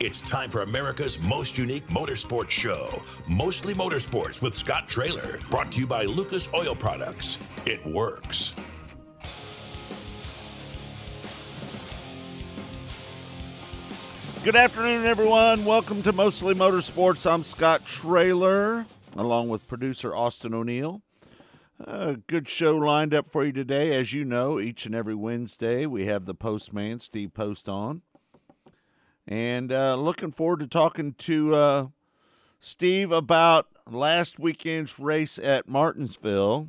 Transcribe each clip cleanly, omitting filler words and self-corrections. It's time for America's most unique motorsports show, Mostly Motorsports with Scott Traylor, brought to you by Lucas Oil Products. It works. Good afternoon, everyone. Welcome to Mostly Motorsports. I'm Scott Traylor, along with producer Austin O'Neill. Good show lined up for you today. As you know, each and every Wednesday, we have the postman, Steve Post, on. And looking forward to talking to Steve about last weekend's race at Martinsville.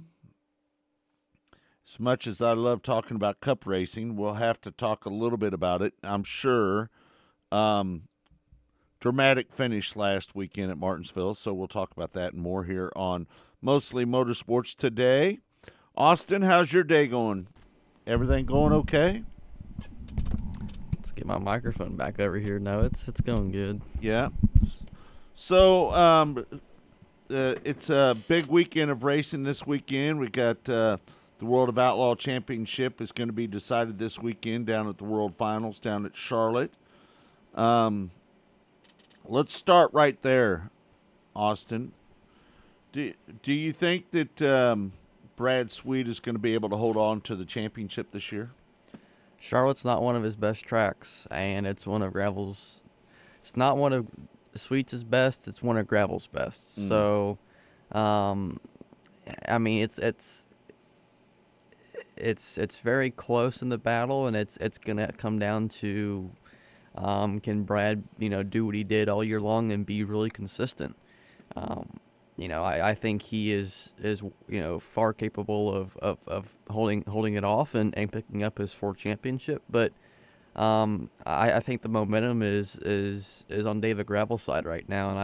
As much as I love talking about cup racing, we'll have to talk a little bit about it, I'm sure. Dramatic finish last weekend at Martinsville, so we'll talk about that and more here on Mostly Motorsports today. Austin, how's your day going? Everything going okay? Let's get my microphone back over here. No, it's going good. Yeah. So it's a big weekend of racing this weekend. We got the World of Outlaw Championship is going to be decided this weekend down at the World Finals down at Charlotte. Let's start right there, Austin. Do you think that Brad Sweet is going to be able to hold on to the championship this year? Charlotte's not one of his best tracks, and it's one of Gravel's. It's not one of Sweet's best. It's one of Gravel's best. Mm. So, I mean, it's very close in the battle, and it's going to come down to can Brad, do what he did all year long and be really consistent. I think he is far capable of holding it off and picking up his fourth championship. But I think the momentum is on David Gravel's side right now, and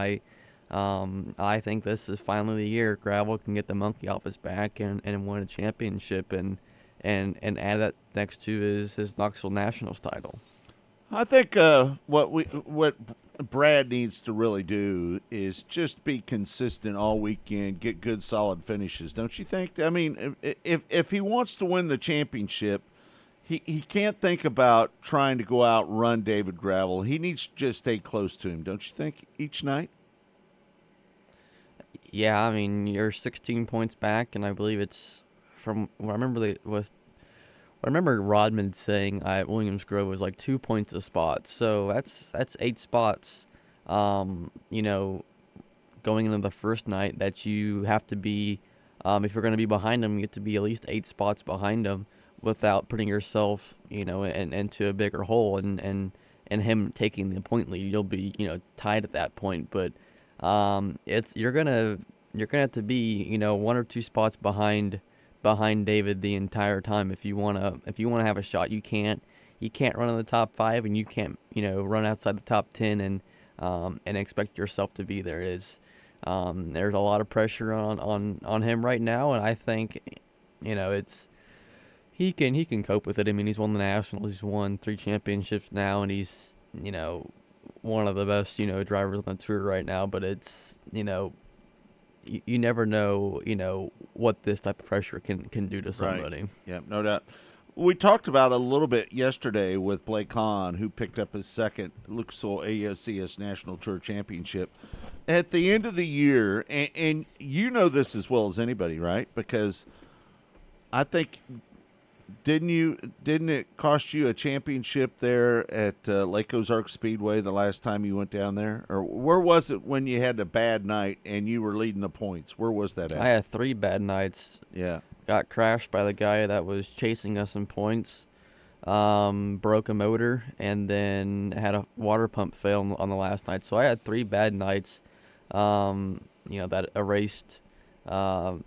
I think this is finally the year Gravel can get the monkey off his back and win a championship and add that next to his Knoxville Nationals title. I think what Brad needs to really do is just be consistent all weekend, get good, solid finishes, don't you think? I mean, if he wants to win the championship, he can't think about trying to go out and run David Gravel. He needs to just stay close to him, don't you think, each night? Yeah, I mean, you're 16 points back, and I believe it's from what I remember I remember Rodman saying Williams Grove was like 2 points a spot, so that's 8 spots. Going into the first night that you have to be, if you're going to be behind them, you have to be at least 8 spots behind them without putting yourself, into a bigger hole and him taking the point lead. You'll be tied at that point, but you're gonna have to be 1 or 2 spots behind David the entire time if you wanna have a shot. You can't run in the top 5, and you can't run outside the top 10 and expect yourself to be there. There's a lot of pressure on him right now, and I think he can cope with it. I mean, he's won the Nationals, he's won 3 championships now, and he's one of the best drivers on the tour right now. But it's you never know, what this type of pressure can do to somebody. Right. Yeah, no doubt. We talked about a little bit yesterday with Blake Hahn, who picked up his second Lucas Oil AOCS National Tour Championship. At the end of the year, and this as well as anybody, right? Because I think, didn't it cost you a championship there at Lake Ozark Speedway the last time you went down there? Or where was it when you had a bad night and you were leading the points? Where was that at? I had 3 bad nights. Yeah. Got crashed by the guy that was chasing us in points, broke a motor, and then had a water pump fail on the last night. So I had 3 bad nights, that erased, a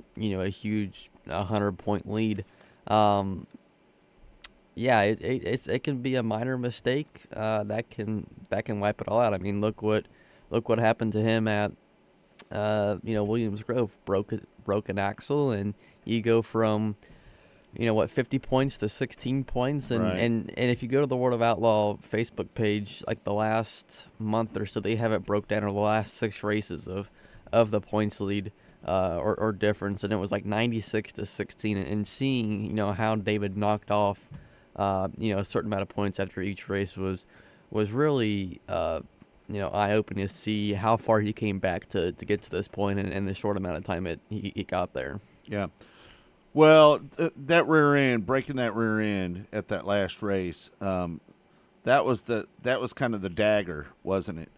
huge 100-point lead. It can be a minor mistake that can wipe it all out. I mean, look what happened to him at Williams Grove. Broke an axle, and you go from 50 points to 16 points, and, right. and if you go to the World of Outlaw Facebook page, like the last month or so, they have it broke down to the last 6 races of the points lead. Or difference, and it was like 96-16, and seeing how David knocked off a certain amount of points after each race was really eye-opening to see how far he came back to get to this point and the short amount of time he got there. Yeah. Well, that rear end, breaking that rear end at that last race, that was kind of the dagger, wasn't it?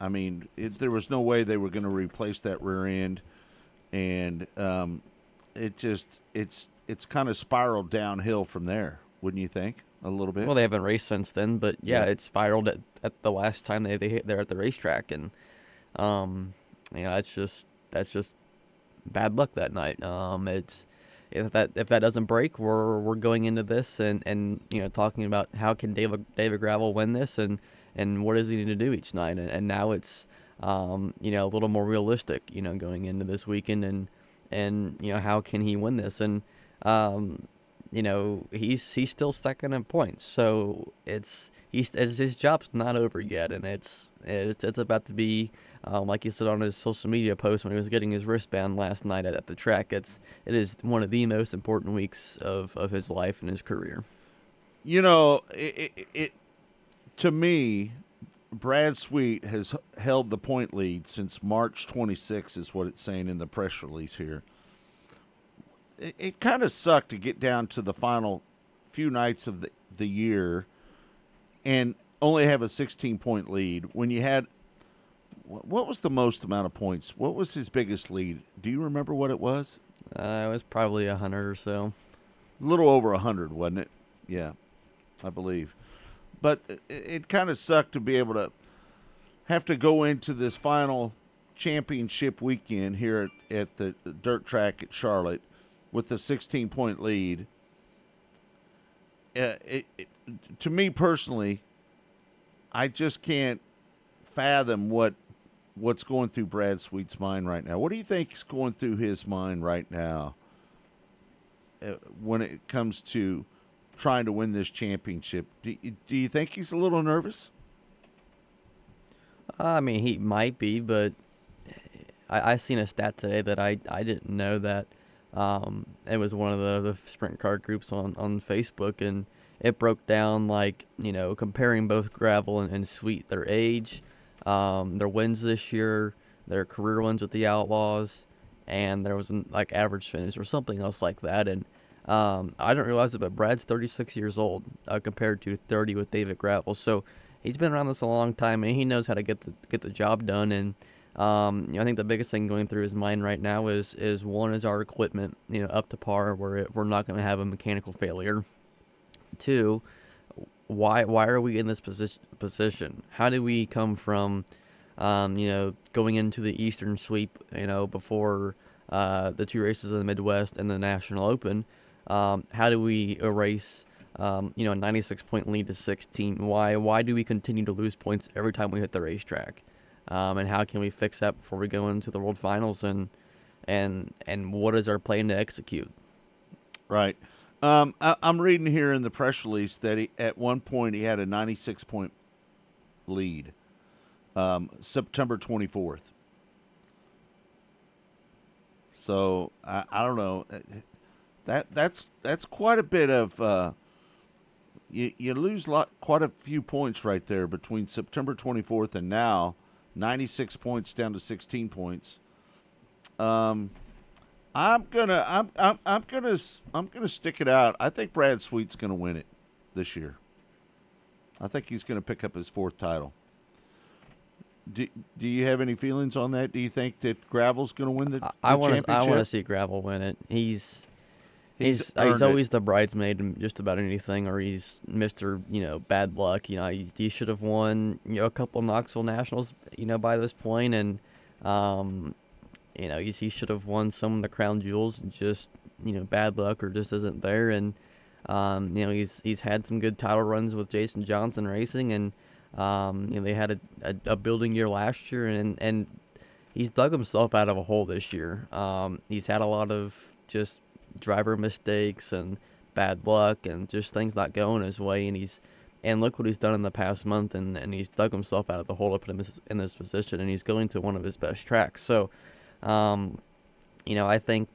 I mean, there was no way they were going to replace that rear end, and it's kind of spiraled downhill from there, wouldn't you think? A little bit. Well, they haven't raced since then, but yeah. It spiraled at the last time they're at the racetrack, and that's just bad luck that night. If that doesn't break, we're going into this and talking about how can David Gravel win this and what does he need to do each night, and now it's a little more realistic going into this weekend and how can he win this, and he's still second in points, so his job's not over yet, and it's about to be. Like he said on his social media post when he was getting his wristband last night at the track, it is one of the most important weeks of his life and his career. To me, Brad Sweet has held the point lead since March 26 is what it's saying in the press release here. It kind of sucked to get down to the final few nights of the year and only have a 16-point lead when you had. What was the most amount of points? What was his biggest lead? Do you remember what it was? It was probably 100 or so. A little over 100, wasn't it? Yeah, I believe. But it kind of sucked to be able to have to go into this final championship weekend here at the dirt track at Charlotte with a 16-point lead. To me personally, I just can't fathom what's going through Brad Sweet's mind right now. What do you think is going through his mind right now when it comes to trying to win this championship? Do you think he's a little nervous? I mean, he might be, but I seen a stat today that I didn't know that. It was one of the sprint car groups on Facebook, and it broke down comparing both Gravel and Sweet, their age, their wins this year, their career wins with the Outlaws, and there was an average finish or something else like that. And I didn't realize it, but Brad's 36 years old compared to 30 with David Gravel. So he's been around this a long time, and he knows how to get the job done. And I think the biggest thing going through his mind right now is one, is our equipment up to par, where we're not going to have a mechanical failure. Two, why are we in this position? How did we come from, going into the Eastern sweep, before the two races in the Midwest and the National Open? How do we erase, a 96-point lead to 16? Why do we continue to lose points every time we hit the racetrack? And how can we fix that before we go into the World Finals? And what is our plan to execute? Right. I'm reading here in the press release that at one point he had a 96-point lead, September 24th. So I don't know. That's quite a bit of you lose quite a few points right there between September 24th and now, 96 points down to 16 points. I'm gonna stick it out. I think Brad Sweet's gonna win it this year. I think he's gonna pick up his fourth title. Do you have any feelings on that? Do you think that Gravel's gonna win the championship? I want to see Gravel win it. He's always the bridesmaid in just about anything, or he's Mr. Bad luck. He should have won a couple of Knoxville Nationals by this point, and he should have won some of the crown jewels, and just, bad luck or just isn't there. And, he's had some good title runs with Jason Johnson Racing, and, they had a building year last year, and he's dug himself out of a hole this year. He's had a lot of just driver mistakes and bad luck and just things not going his way. And look what he's done in the past month, and he's dug himself out of the hole up in this position, and he's going to one of his best tracks. So, I think,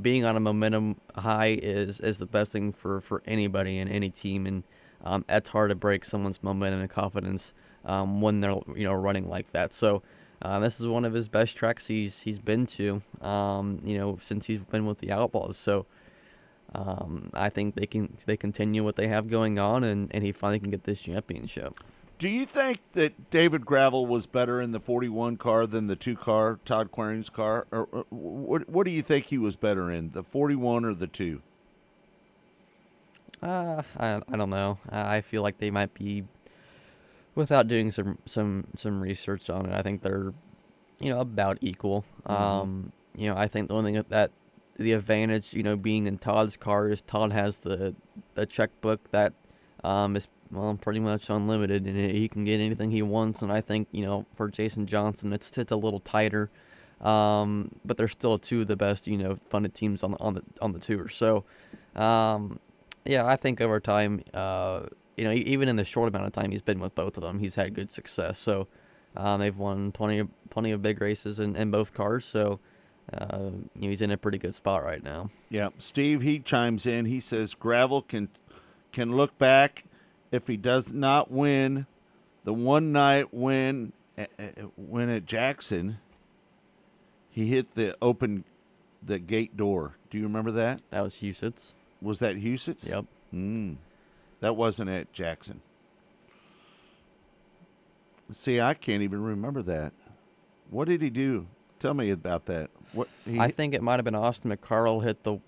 being on a momentum high is the best thing for anybody and any team. And, it's hard to break someone's momentum and confidence, when they're, you know, running like that. So this is one of his best tracks he's been to, you know, since he's been with the Outlaws. So I think they continue what they have going on, and he finally can get this championship. Do you think that David Gravel was better in the 41 car than the two-car, Todd Quaring's car? Or what do you think he was better in, the 41 or the 2? I don't know. I feel like they might be, without doing some research on it, I think they're, you know, about equal. Mm-hmm. You know, I think the only thing that the advantage, you know, being in Todd's car is Todd has the checkbook that is, well, pretty much unlimited, and he can get anything he wants. And I think, you know, for Jason Johnson, it's a little tighter, but they're still two of the best, you know, funded teams on the tour. So, yeah, I think over time, you know, even in the short amount of time he's been with both of them, he's had good success. So, they've won plenty of big races in both cars. So, you know, he's in a pretty good spot right now. Yeah, Steve, he chimes in. He says Gravel can look back. If he does not win the one night win at Jackson, he hit the gate door. Do you remember that? That was Husitz. Was that Husitz? Yep. That wasn't at Jackson. See, I can't even remember that. What did he do? Tell me about that. I think it might have been Austin McCarl hit the.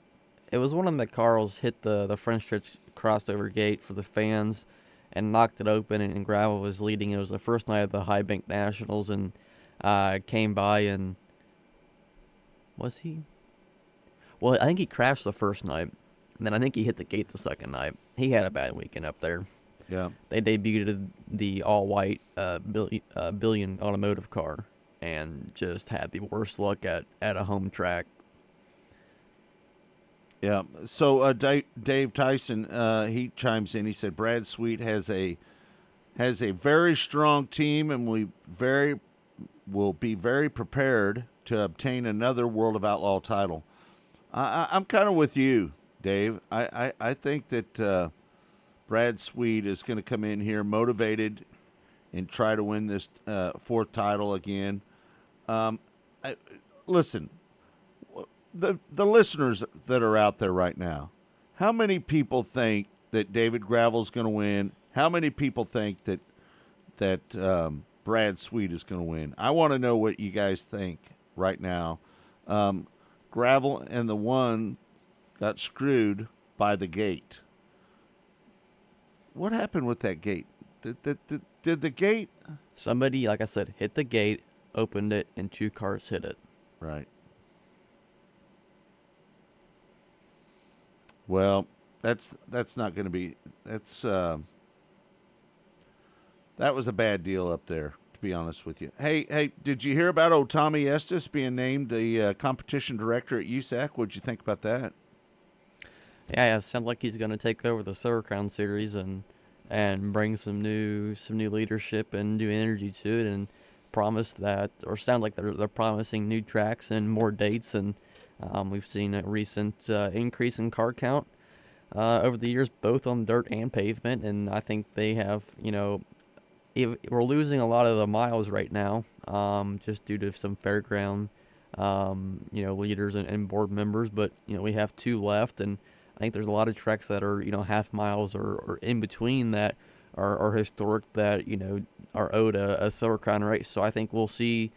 It was one of McCarl's hit the French Church crossover gate for the fans and knocked it open, and Gravel was leading. It was the first night of the High Bank Nationals, and came by, and was he? Well, I think he crashed the first night, and then I think he hit the gate the second night. He had a bad weekend up there. Yeah. They debuted the all-white Billion automotive car and just had the worst luck at a home track. Yeah, so Dave Tyson, he chimes in. He said Brad Sweet has a very strong team, and will be very prepared to obtain another World of Outlaw title. I'm kind of with you, Dave. I think that Brad Sweet is going to come in here motivated and try to win this fourth title again. Listen. The listeners that are out there right now, how many people think that David Gravel's going to win? How many people think that Brad Sweet is going to win? I want to know what you guys think right now. Gravel and the one got screwed by the gate. What happened with that gate? Did the gate? Somebody, like I said, hit the gate, opened it, and two cars hit it. Right. Well, that's not going to be – that was a bad deal up there, to be honest with you. Hey, did you hear about old Tommy Estes being named the competition director at USAC? What'd you think about that? Yeah, it sounds like he's going to take over the Silver Crown Series and bring some new leadership and new energy to it, and promise that – or sound like they're promising new tracks and more dates, and – we've seen a recent increase in car count over the years, both on dirt and pavement, and I think they have, you know, we're losing a lot of the miles right now, just due to some fairground, you know, leaders and board members, but, you know, we have two left, and I think there's a lot of tracks that are, you know, half miles or in between that are historic, that, you know, are owed a Silver Crown race, so I think we'll see...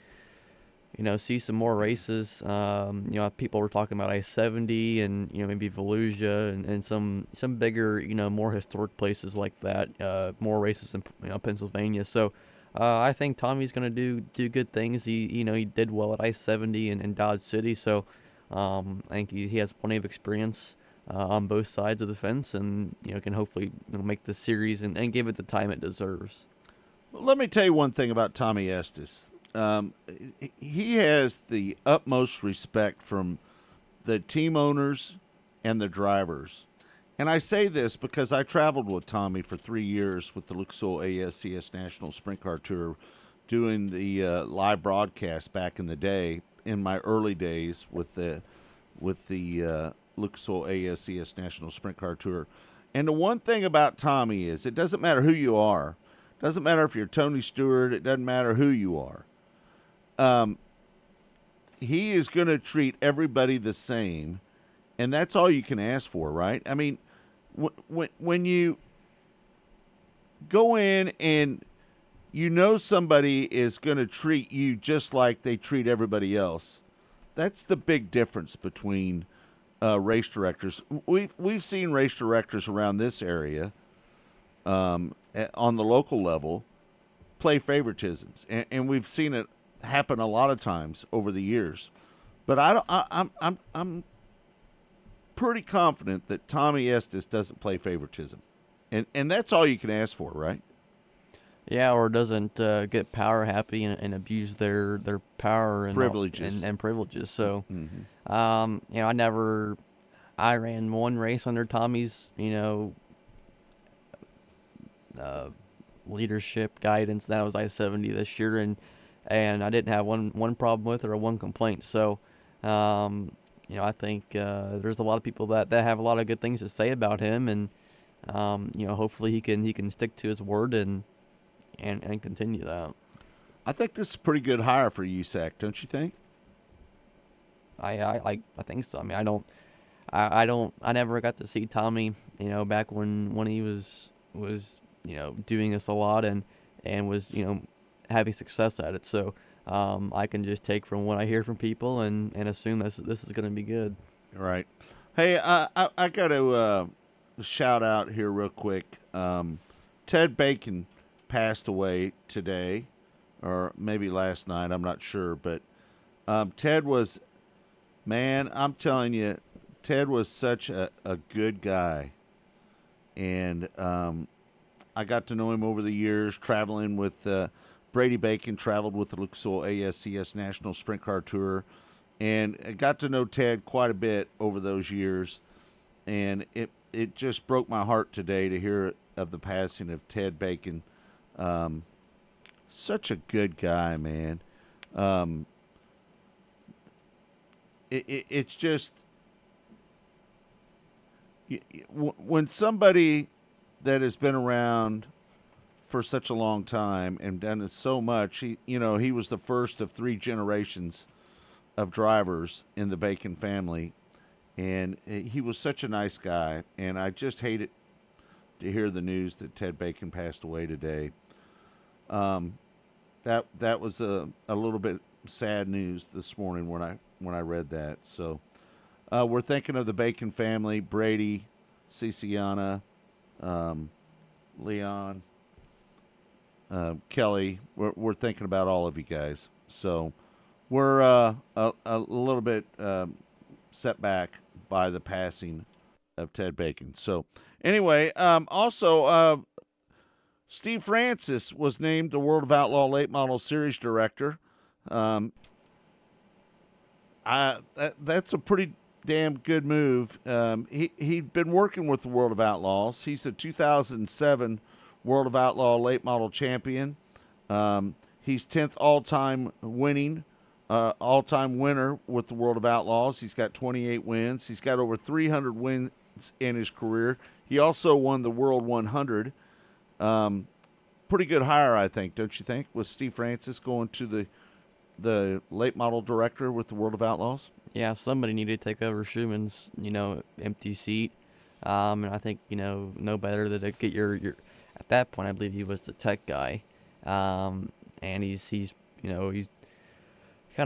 You know, see some more races. You know, people were talking about I-70 and, you know, maybe Volusia and some bigger, you know, more historic places like that. More races in, you know, Pennsylvania. So I think Tommy's going to do good things. He, you know, he did well at I-70 and Dodge City. So I think he has plenty of experience on both sides of the fence, and, you know, can hopefully, you know, make the series and give it the time it deserves. Well, let me tell you one thing about Tommy Estes. He has the utmost respect from the team owners and the drivers. And I say this because I traveled with Tommy for 3 years with the Luxor ASCS National Sprint Car Tour, doing the live broadcast back in the day, in my early days with the Luxor ASCS National Sprint Car Tour. And the one thing about Tommy is, it doesn't matter who you are, Doesn't matter if you're Tony Stewart. It doesn't matter who you are. He is going to treat everybody the same, and that's all you can ask for, right? I mean, when you go in and you know somebody is going to treat you just like they treat everybody else, that's the big difference between race directors. We've seen race directors around this area on the local level play favoritisms, and we've seen it happen a lot of times over the years. But I'm pretty confident that Tommy Estes doesn't play favoritism, and that's all you can ask for, right? Yeah, or doesn't get power happy and abuse their power and privileges. And privileges. So, I ran one race under Tommy's, leadership, guidance. That was I-70 this year, and I didn't have one problem with it or one complaint. So, I think there's a lot of people that have a lot of good things to say about him, and hopefully he can stick to his word and continue that. I think this is a pretty good hire for USAC, don't you think? I think so. I mean, I never got to see Tommy, back when he was doing this a lot and was, having success at it. So I can just take from what I hear from people and assume this is going to be good. All right. Hey, I got to shout out here real quick. Ted Bacon passed away today, or maybe last night, I'm not sure, but Ted was, man, I'm telling you, Ted was such a good guy, and I got to know him over the years, traveling with Brady Bacon, traveled with the Lucasville ASCS National Sprint Car Tour, and I got to know Ted quite a bit over those years, and it just broke my heart today to hear of the passing of Ted Bacon. Such a good guy, man. It's just when somebody that has been around for such a long time and done so much, he was the first of three generations of drivers in the Bacon family, and he was such a nice guy, and I just hate it to hear the news that Ted Bacon passed away today. That was a little bit sad news this morning when I read that. So we're thinking of the Bacon family: Brady, Ceciana, Leon, Kelly. We're thinking about all of you guys. So we're a little bit set back by the passing of Ted Bacon. So anyway, also. Steve Francis was named the World of Outlaw Late Model Series Director. That's a pretty damn good move. He'd been working with the World of Outlaws. He's the 2007 World of Outlaw Late Model Champion. He's 10th all-time winner with the World of Outlaws. He's got 28 wins. He's got over 300 wins in his career. He also won the World 100. Pretty good hire, I think, don't you think, with Steve Francis going to the late model director with the World of Outlaws? Yeah, somebody needed to take over Schumann's, empty seat. And I think, no better than to get your at that point, I believe he was the tech guy. And he's kind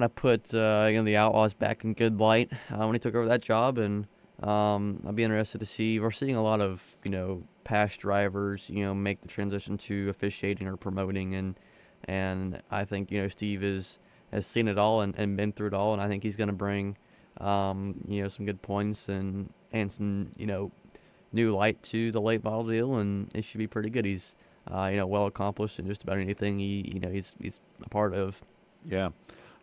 of put, the Outlaws back in good light when he took over that job. And I'd be interested to see, we're seeing a lot of, past drivers, make the transition to officiating or promoting, and I think Steve has seen it all and been through it all, and I think he's going to bring some good points and some new light to the late model deal, and it should be pretty good. He's well accomplished in just about anything he he's a part of. Yeah,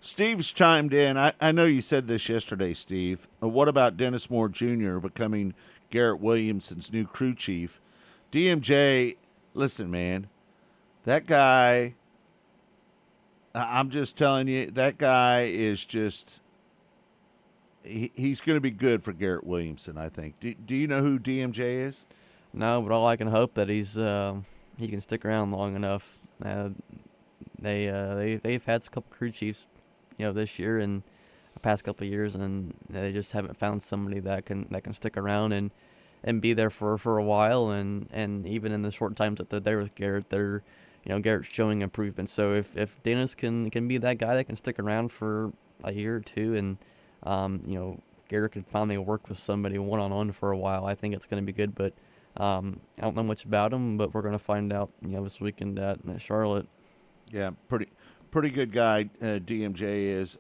Steve's chimed in. I know you said this yesterday, Steve. What about Dennis Moore Jr. becoming Garrett Williamson's new crew chief? DMJ, listen, man, that guy, I'm just telling you, that guy is just, he's going to be good for Garrett Williamson, I think. Do you know who DMJ is? No, but all I can hope that he's he can stick around long enough. They've had a couple crew chiefs, this year and the past couple of years, and they just haven't found somebody that can stick around and be there for a while. And even in the short times that they're there with Garrett, Garrett's showing improvement. So if Dennis can be that guy that can stick around for a year or two, and Garrett can finally work with somebody one-on-one for a while, I think it's going to be good. But I don't know much about him, but we're going to find out this weekend at Charlotte. Yeah, pretty good guy DMJ is.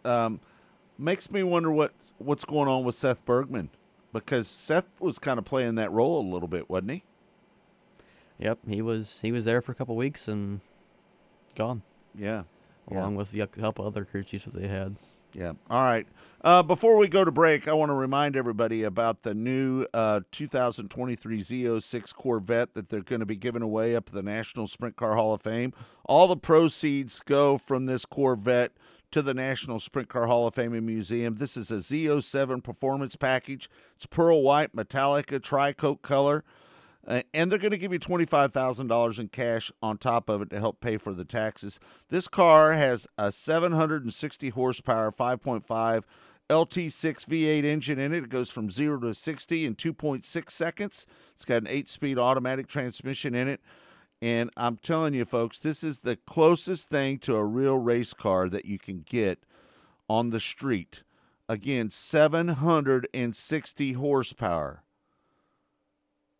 Makes me wonder what's going on with Seth Bergman, because Seth was kind of playing that role a little bit, wasn't he? Yep, he was there for a couple weeks and gone. Yeah, along with a couple other crew chiefs that they had. Yeah. All right. Before we go to break, I want to remind everybody about the new 2023 Z06 Corvette that they're going to be giving away up at the National Sprint Car Hall of Fame. All the proceeds go from this Corvette to the National Sprint Car Hall of Fame and Museum. This is a Z07 performance package. It's pearl white, Metallica, tri-coat color. And they're going to give you $25,000 in cash on top of it to help pay for the taxes. This car has a 760 horsepower, 5.5 LT6 V8 engine in it. It goes from 0 to 60 in 2.6 seconds. It's got an 8-speed automatic transmission in it. And I'm telling you, folks, this is the closest thing to a real race car that you can get on the street. Again, 760 horsepower.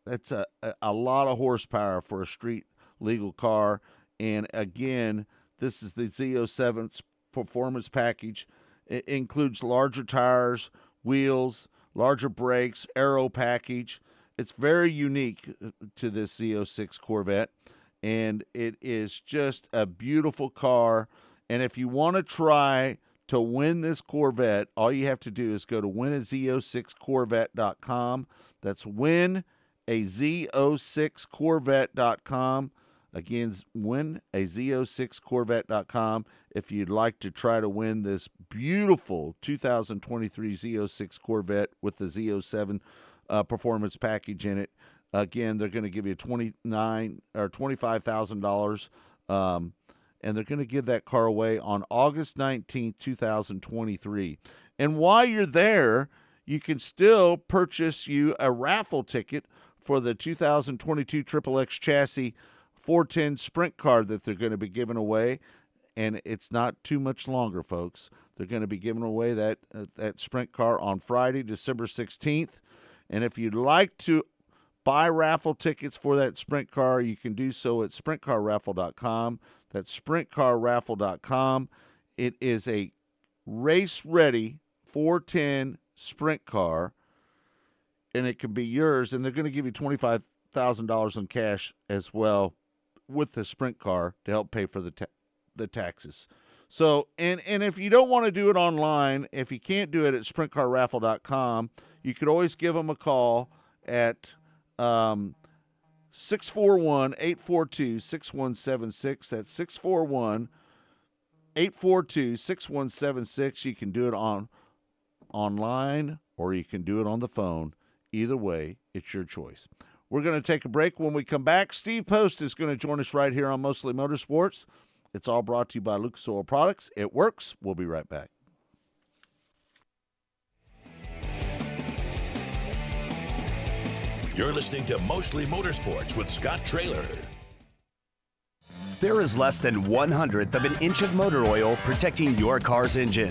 That's a lot of horsepower for a street legal car. And again, this is the Z07 performance package. It includes larger tires, wheels, larger brakes, aero package. It's very unique to this Z06 Corvette, and it is just a beautiful car. And if you want to try to win this Corvette, all you have to do is go to winaz06corvette.com. That's winaz06corvette.com. Again, winaz06corvette.com if you'd like to try to win this beautiful 2023 Z06 Corvette with the Z07 performance package in it. Again, they're going to give you $25,000, and they're going to give that car away on August 19th, 2023. And while you're there, you can still purchase you a raffle ticket for the 2022 XXX chassis 410 Sprint car that they're going to be giving away, and it's not too much longer, folks. They're going to be giving away that Sprint car on Friday, December 16th, and if you'd like to buy raffle tickets for that Sprint car, you can do so at SprintCarRaffle.com. That's SprintCarRaffle.com. It is a race-ready 410 Sprint car, and it can be yours, and they're going to give you $25,000 in cash as well with the Sprint car to help pay for the taxes. So, and if you don't want to do it online, if you can't do it at SprintCarRaffle.com, you could always give them a call at 641-842-6176. That's 641-842-6176. You can do it online, or you can do it on the phone. Either way, it's your choice. We're going to take a break. When we come back, Steve Post is going to join us right here on Mostly Motorsports. It's all brought to you by Lucas Oil Products. It works. We'll be right back. You're listening to Mostly Motorsports with Scott Traylor. There is less than 1/100th of an inch of motor oil protecting your car's engine.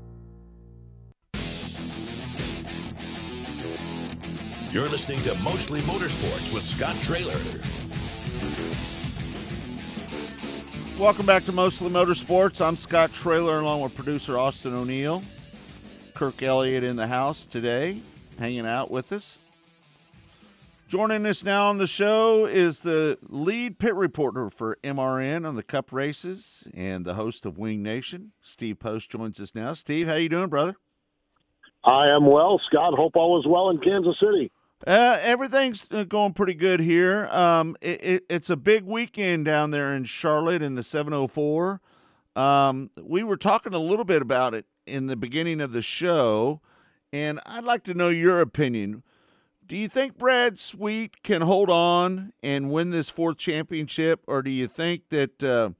You're listening to Mostly Motorsports with Scott Traylor. Welcome back to Mostly Motorsports. I'm Scott Traylor along with producer Austin O'Neill. Kirk Elliott in the house today, hanging out with us. Joining us now on the show is the lead pit reporter for MRN on the Cup races and the host of Wing Nation. Steve Post joins us now. Steve, how you doing, brother? I am well, Scott. Hope all is well in Kansas City. Everything's going pretty good here. It's a big weekend down there in Charlotte in the 704. We were talking a little bit about it in the beginning of the show, and I'd like to know your opinion. Do you think Brad Sweet can hold on and win this fourth championship, or do you think that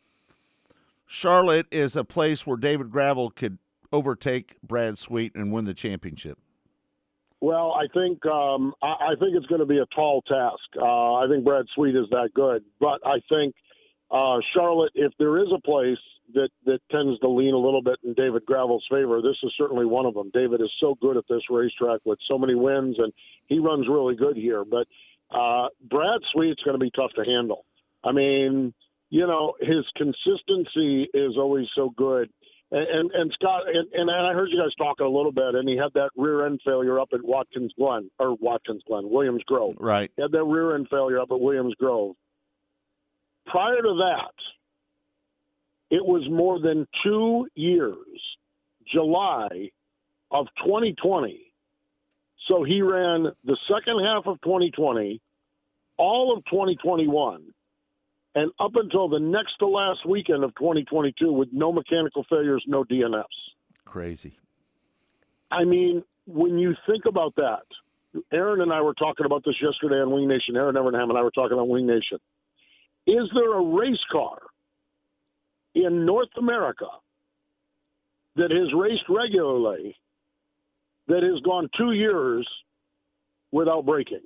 Charlotte is a place where David Gravel could overtake Brad Sweet and win the championship? Well, I think I think it's going to be a tall task. I think Brad Sweet is that good, but I think Charlotte, if there is a place that tends to lean a little bit in David Gravel's favor, this is certainly one of them. David is so good at this racetrack with so many wins, and he runs really good here. But Brad Sweet's going to be tough to handle. I mean, you know, his consistency is always so good. And Scott, and I heard you guys talking a little bit, and he had that rear-end failure up at Williams Grove. Right. He had that rear-end failure up at Williams Grove. Prior to that, it was more than 2 years, July of 2020. So he ran the second half of 2020, all of 2021 and up until the next to last weekend of 2022 with no mechanical failures, no DNFs. Crazy. I mean, when you think about that, Aaron and I were talking about this yesterday on Wing Nation. Aaron Evernham and I were talking on Wing Nation. Is there a race car in North America that has raced regularly that has gone 2 years without braking?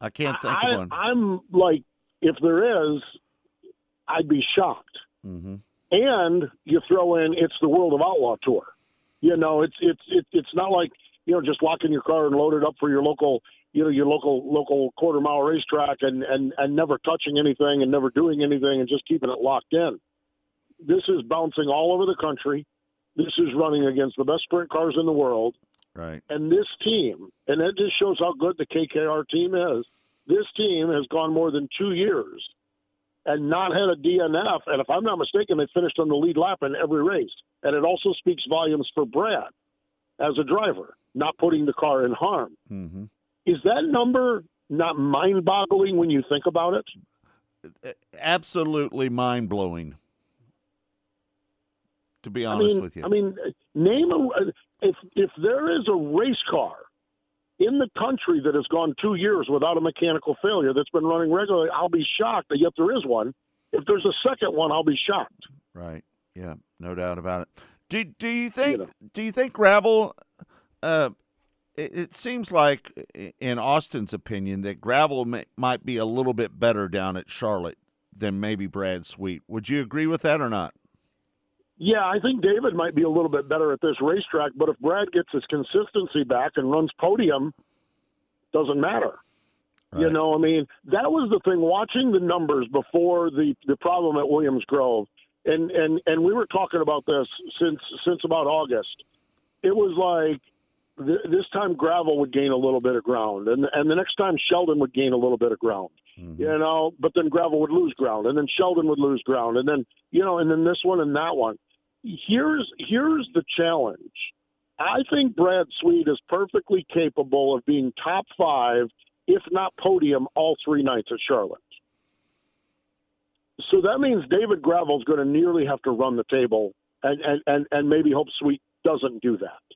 I can't think of one. I'm like, if there is, I'd be shocked. Mm-hmm. And you throw in, it's the World of Outlaw Tour. You know, it's not like, you know, just lock in your car and load it up for your local, you know, your local quarter mile racetrack and never touching anything and never doing anything and just keeping it locked in. This is bouncing all over the country. This is running against the best sprint cars in the world. Right. And this team, and that just shows how good the KKR team is, this team has gone more than 2 years and not had a DNF. And if I'm not mistaken, they finished on the lead lap in every race. And it also speaks volumes for Brad as a driver, not putting the car in harm. Mm-hmm. Is that number not mind-boggling when you think about it? Absolutely mind-blowing, to be honest with you. I mean, name if there is a race car in the country that has gone 2 years without a mechanical failure that's been running regularly, I'll be shocked. Yet there is one. If there's a second one, I'll be shocked. Right. Yeah, no doubt about it. Do you think, Gravel, it seems like, in Austin's opinion, that Gravel might be a little bit better down at Charlotte than maybe Brad Sweet. Would you agree with that or not? Yeah, I think David might be a little bit better at this racetrack, but if Brad gets his consistency back and runs podium, doesn't matter. Right. You know, I mean, that was the thing, watching the numbers before the problem at Williams Grove, and we were talking about this since about August. It was like this time Gravel would gain a little bit of ground, and the next time Sheldon would gain a little bit of ground, mm-hmm. you know, but then Gravel would lose ground, and then Sheldon would lose ground, and then, you know, and then this one and that one. Here's the challenge. I think Brad Sweet is perfectly capable of being top five, if not podium, all three nights at Charlotte. So that means David Gravel's going to nearly have to run the table and maybe hope Sweet doesn't do that.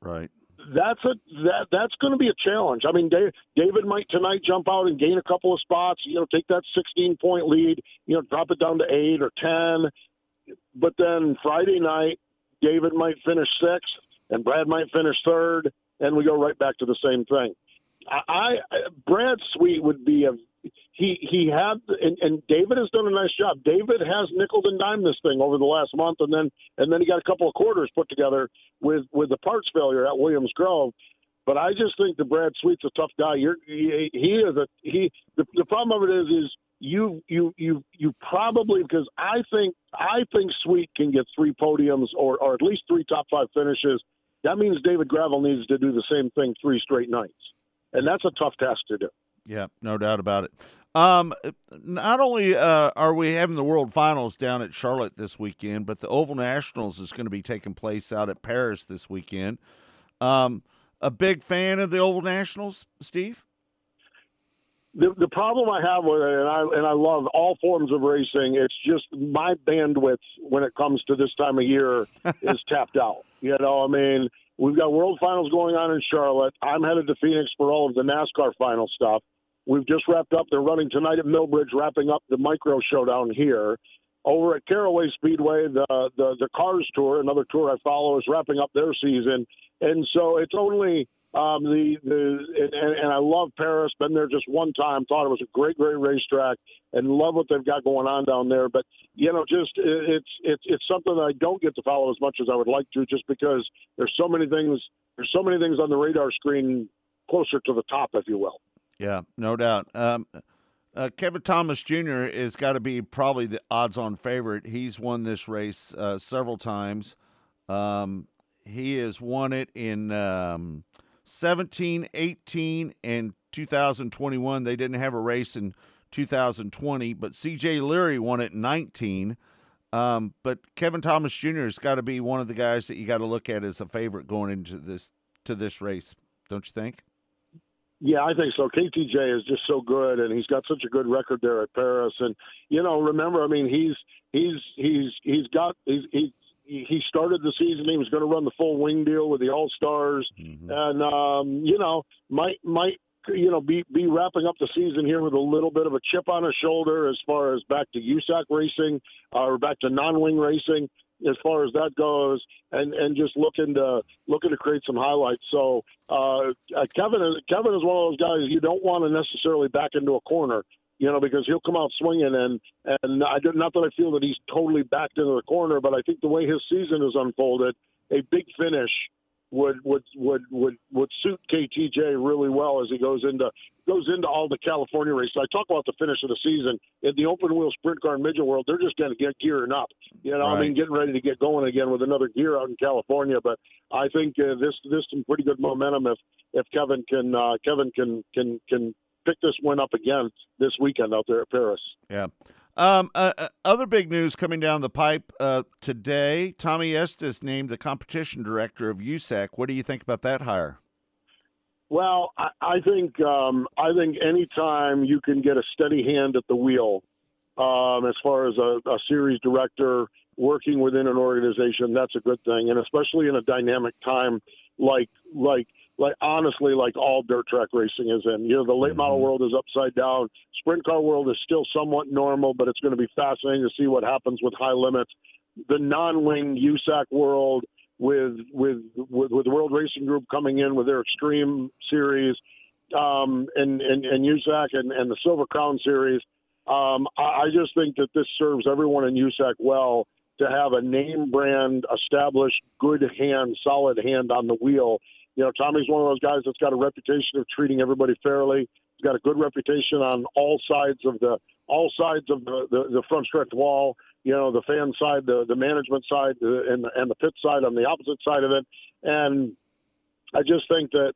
Right. That's going to be a challenge. I mean, David might tonight jump out and gain a couple of spots, you know, take that 16-point lead, you know, drop it down to 8 or 10. But then Friday night, David might finish 6th and Brad might finish 3rd, and we go right back to the same thing. Brad Sweet would be a He had, and David has done a nice job. David has nickel and dimed this thing over the last month, and then he got a couple of quarters put together with the parts failure at Williams Grove. But I just think that Brad Sweet's a tough guy. The problem of it is you probably, because I think Sweet can get three podiums or at least three top five finishes. That means David Gravel needs to do the same thing three straight nights, and that's a tough task to do. Yeah, no doubt about it. Not only are we having the World Finals down at Charlotte this weekend, but the Oval Nationals is going to be taking place out at Paris this weekend. A big fan of the Oval Nationals, Steve? The problem I have with it, and I love all forms of racing, it's just my bandwidth when it comes to this time of year is tapped out. You know, I mean, we've got World Finals going on in Charlotte. I'm headed to Phoenix for all of the NASCAR final stuff. We've just wrapped up. They're running tonight at Millbridge, wrapping up the micro showdown here. Over at Caraway Speedway, the Cars Tour, another tour I follow, is wrapping up their season. And so it's only and I love Paris. Been there just one time. Thought it was a great, great racetrack, and love what they've got going on down there. But you know, just it's something that I don't get to follow as much as I would like to, just because there's so many things. There's so many things on the radar screen closer to the top, if you will. Yeah, no doubt. Kevin Thomas Jr. has got to be probably the odds-on favorite. He's won this race several times. He has won it in 17, 18, and 2021. They didn't have a race in 2020, but C.J. Leary won it in 19. But Kevin Thomas Jr. has got to be one of the guys that you got to look at as a favorite going into this race, don't you think? Yeah, I think so. KTJ is just so good, and he's got such a good record there at Paris. And you know, remember, I mean, he started the season. He was going to run the full wing deal with the All Stars, mm-hmm. and you know, might you know be wrapping up the season here with a little bit of a chip on his shoulder as far as back to USAC racing or back to non-wing racing as far as that goes, and just looking to create some highlights. So Kevin is one of those guys you don't want to necessarily back into a corner, you know, because he'll come out swinging. And I do, not that I feel that he's totally backed into the corner, but I think the way his season has unfolded, a big finish would suit KTJ really well as he goes into all the California races. I talk about the finish of the season in the open wheel sprint car and midget world. They're just going to get gearing up, you know. Right. I mean, getting ready to get going again with another gear out in California. But I think this some pretty good momentum if Kevin can pick this win up again this weekend out there at Paris. Yeah. Other big news coming down the pipe today. Tommy Estes named the competition director of USAC. What do you think about that hire? Well, I think anytime you can get a steady hand at the wheel, as far as a series director working within an organization, that's a good thing, and especially in a dynamic time like honestly, like all dirt track racing is in. You know, the late model world is upside down. Sprint car world is still somewhat normal, but it's going to be fascinating to see what happens with high limits. The non-wing USAC world with World Racing Group coming in with their Extreme Series and USAC and the Silver Crown Series. I just think that this serves everyone in USAC well to have a name brand, established, good hand, solid hand on the wheel. You know, Tommy's one of those guys that's got a reputation of treating everybody fairly. He's got a good reputation on all sides of the front stretch wall. You know, the fan side, the management side, and the pit side on the opposite side of it. And I just think that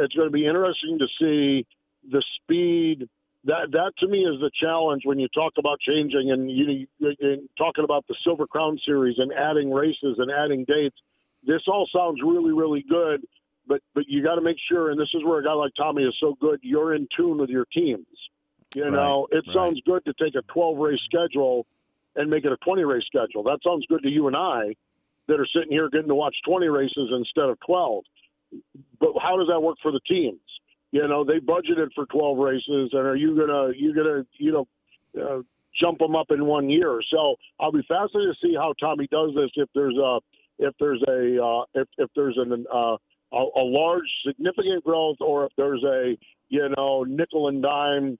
it's going to be interesting to see the speed. That to me is the challenge when you talk about changing and you talking about the Silver Crown Series and adding races and adding dates. This all sounds really, really good. But you got to make sure, and this is where a guy like Tommy is so good, you're in tune with your teams. You know, right, it sounds good to take a 12-race schedule and make it a 20-race schedule. That sounds good to you and I that are sitting here getting to watch 20 races instead of 12. But how does that work for the teams? You know, they budgeted for 12 races, and are you gonna jump them up in 1 year? So I'll be fascinated to see how Tommy does this. If there's a large, significant growth, or if there's a, you know, nickel and dime,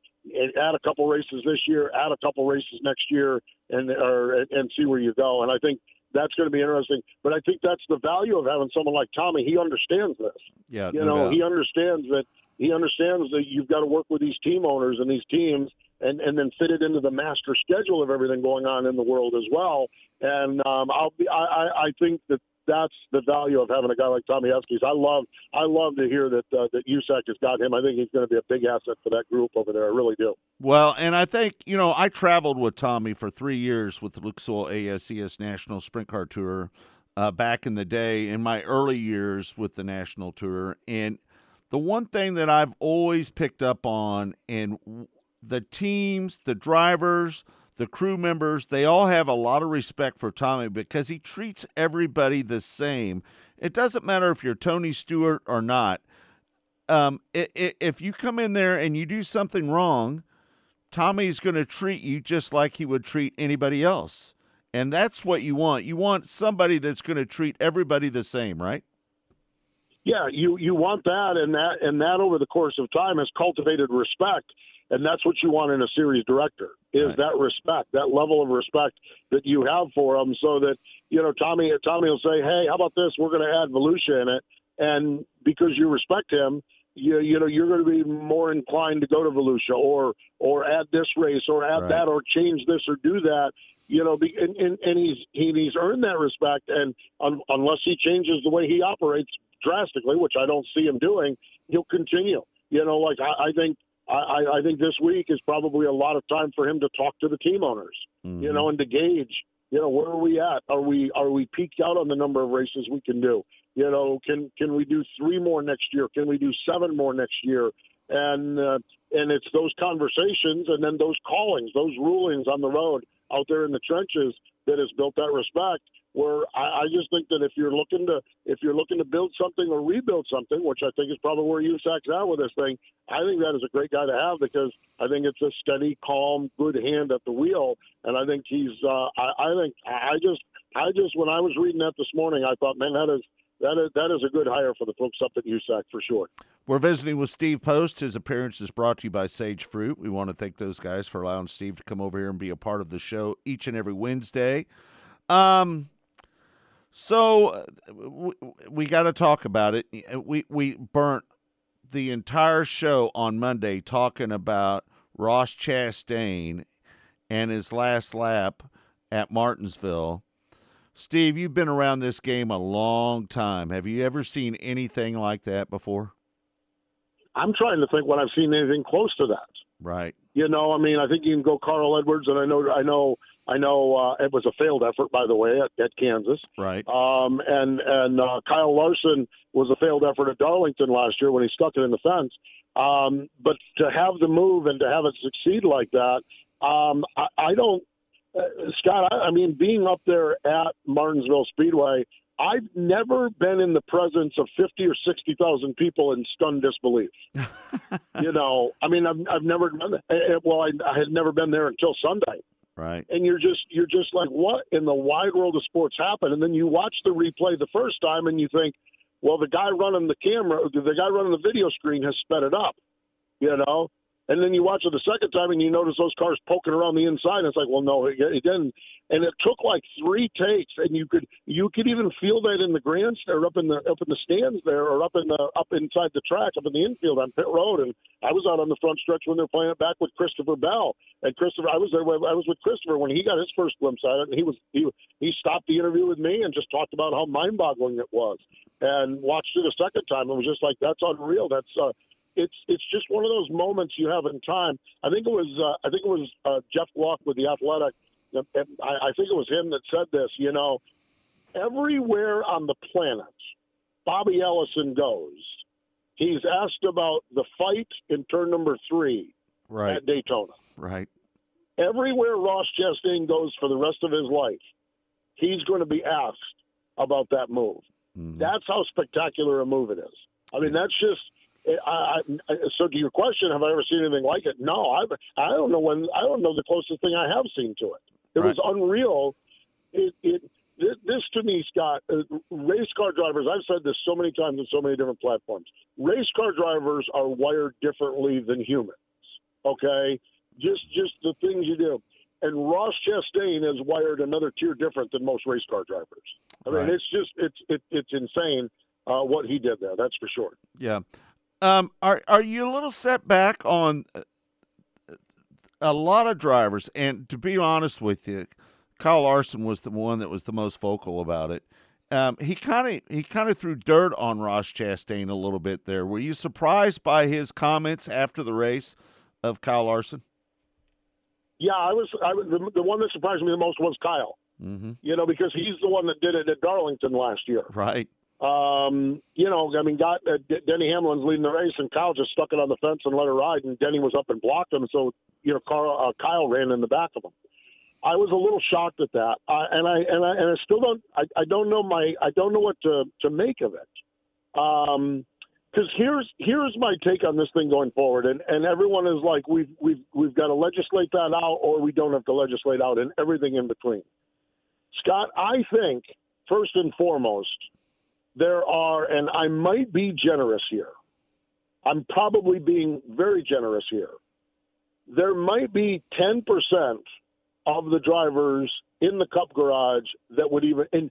add a couple races this year, add a couple races next year, and see where you go. And I think that's going to be interesting. But I think that's the value of having someone like Tommy. He understands this. Yeah, you know, he understands that you've got to work with these team owners and these teams, and then fit it into the master schedule of everything going on in the world as well. And I think that. That's the value of having a guy like Tommy Estes. I love to hear that USAC has got him. I think he's going to be a big asset for that group over there. I really do. Well, and I think, you know, I traveled with Tommy for 3 years with the Luxor ASCS National Sprint Car Tour back in the day, in my early years with the National Tour. And the one thing that I've always picked up on, and the teams, the drivers, the crew members, they all have a lot of respect for Tommy because he treats everybody the same. It doesn't matter if you're Tony Stewart or not. If you come in there and you do something wrong, Tommy's going to treat you just like he would treat anybody else. And that's what you want. You want somebody that's going to treat everybody the same, right? Yeah, you want that, and that over the course of time has cultivated respect. And that's what you want in a series director, is right. That respect, that level of respect that you have for them, so that, you know, Tommy will say, hey, how about this? We're going to add Volusia in it. And because you respect him, you know, you're going to be more inclined to go to Volusia or add this race or add right. that or change this or do that. You know, and he's earned that respect. And unless he changes the way he operates drastically, which I don't see him doing, he'll continue. You know, like I think this week is probably a lot of time for him to talk to the team owners, mm-hmm. you know, and to gauge, you know, where are we at? Are we peaked out on the number of races we can do? You know, can we do 3 more next year? Can we do 7 more next year? And it's those conversations and then those callings, those rulings on the road out there in the trenches that has built that respect. Where I just think that if you're looking to build something or rebuild something, which I think is probably where USAC's at with this thing, I think that is a great guy to have because I think it's a steady, calm, good hand at the wheel, and I think he's. I just when I was reading that this morning, I thought, man, that is a good hire for the folks up at USAC for sure. We're visiting with Steve Post. His appearance is brought to you by Sage Fruit. We want to thank those guys for allowing Steve to come over here and be a part of the show each and every Wednesday. So we got to talk about it. We burnt the entire show on Monday talking about Ross Chastain and his last lap at Martinsville. Steve, you've been around this game a long time. Have you ever seen anything like that before? I'm trying to think when I've seen anything close to that. Right. You know, I mean, I think you can go Carl Edwards, and I know it was a failed effort, by the way, at Kansas. Right. And Kyle Larson was a failed effort at Darlington last year when he stuck it in the fence. But to have the move and to have it succeed like that, Scott, being up there at Martinsville Speedway, I've never been in the presence of 50 or 60,000 people in stunned disbelief. You know, I mean, I've never done that. Well, I had never been there until Sunday. Right. And you're just like, what in the wide world of sports happened? And then you watch the replay the first time and you think, well, the guy running the video screen has sped it up, you know? And then you watch it the second time, and you notice those cars poking around the inside. And it's like, well, no, it didn't. And it took like three takes, and you could even feel that in the grandstand, or up in the stands there, or up inside the track, up in the infield on pit road. And I was out on the front stretch when they're playing it back with Christopher Bell. And I was with Christopher when he got his first glimpse at it. And he stopped the interview with me and just talked about how mind-boggling it was. And watched it a second time, and was just like, that's unreal. That's It's just one of those moments you have in time. I think it was Jeff Walk with The Athletic. I think it was him that said this. You know, everywhere on the planet, Bobby Ellison goes. He's asked about the fight in turn number 3 right. at Daytona. Right. Everywhere Ross Chastain goes for the rest of his life, he's going to be asked about that move. Mm-hmm. That's how spectacular a move it is. I mean, that's just. So to your question, have I ever seen anything like it? No, I don't know the closest thing I have seen to it. It right. was unreal. This to me, Scott, race car drivers, I've said this so many times in so many different platforms, race car drivers are wired differently than humans, okay? Just the things you do. And Ross Chastain is wired another tier different than most race car drivers. I mean, right. it's insane what he did there, that's for sure. Yeah. Are you a little set back on a lot of drivers? And to be honest with you, Kyle Larson was the one that was the most vocal about it. He kind of threw dirt on Ross Chastain a little bit there. Were you surprised by his comments after the race of Kyle Larson? Yeah, I was the one that surprised me the most was Kyle. Mm-hmm. You know, because he's the one that did it at Darlington last year. Right. Denny Hamlin's leading the race, and Kyle just stuck it on the fence and let her ride, and Denny was up and blocked him, so, you know, Kyle ran in the back of him. I was a little shocked at that, and I still don't, I don't know what to make of it, because here's my take on this thing going forward, and everyone is like, we've got to legislate that out, or we don't have to legislate out, and everything in between. Scott, I think, first and foremost, there are, and I might be generous here. I'm probably being very generous here. There might be 10% of the drivers in the Cup garage that would even, and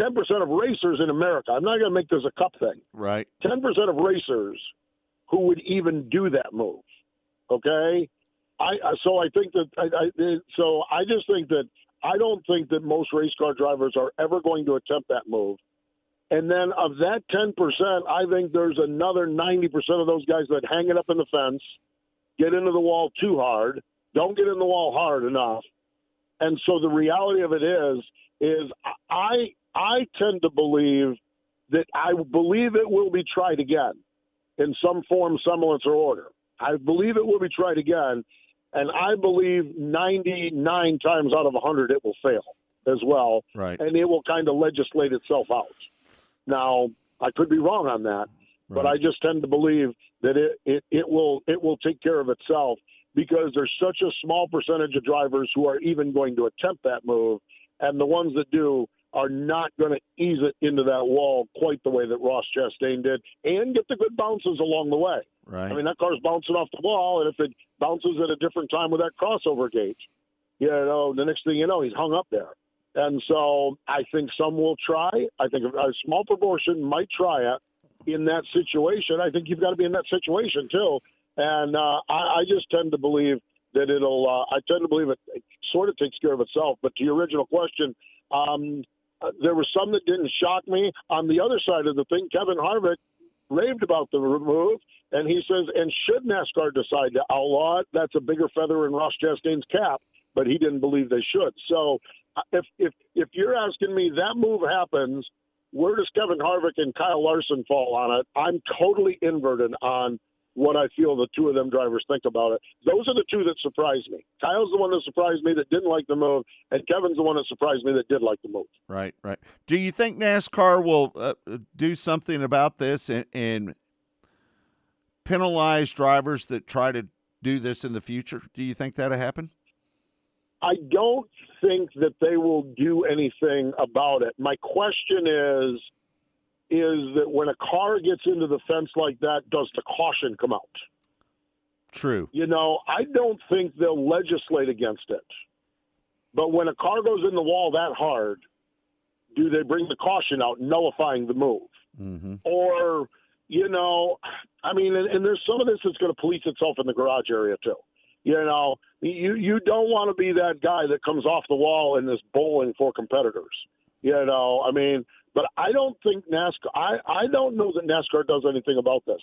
10% of racers in America. I'm not going to make this a Cup thing. Right. 10% of racers who would even do that move. Okay. I don't think that most race car drivers are ever going to attempt that move. And then of that 10%, I think there's another 90% of those guys that hang it up in the fence, get into the wall too hard, don't get in the wall hard enough. And so the reality of it is I tend to believe it will be tried again. in some form, semblance, or order. I believe it will be tried again, and I believe 99 times out of 100 it will fail as well, right. And it will kind of legislate itself out. Now, I could be wrong on that, right. But I just tend to believe that it will take care of itself because there's such a small percentage of drivers who are even going to attempt that move, and the ones that do are not going to ease it into that wall quite the way that Ross Chastain did and get the good bounces along the way. Right. I mean, that car's bouncing off the wall, and if it bounces at a different time with that crossover gauge, you know, the next thing you know, he's hung up there. And so I think some will try. I think a small proportion might try it in that situation. I think you've got to be in that situation, too. And I just tend to believe that it sort of takes care of itself. But to your original question, there were some that didn't shock me. On the other side of the thing, Kevin Harvick raved about the move, and he says, and should NASCAR decide to outlaw it, that's a bigger feather in Ross Chastain's cap, but he didn't believe they should. So if you're asking me that move happens, where does Kevin Harvick and Kyle Larson fall on it? I'm totally inverted on what I feel the two of them drivers think about it. Those are the two that surprised me. Kyle's the one that surprised me that didn't like the move, and Kevin's the one that surprised me that did like the move. Right, right. Do you think NASCAR will do something about this and penalize drivers that try to do this in the future? Do you think that'll happen? I don't think that they will do anything about it. My question is that when a car gets into the fence like that, does the caution come out? True. You know, I don't think they'll legislate against it. But when a car goes in the wall that hard, do they bring the caution out, nullifying the move? Mm-hmm. Or, you know, I mean, and there's some of this that's going to police itself in the garage area, too. You know, you don't want to be that guy that comes off the wall and is bowling for competitors. You know, I mean... But I don't think NASCAR. I don't know that NASCAR does anything about this.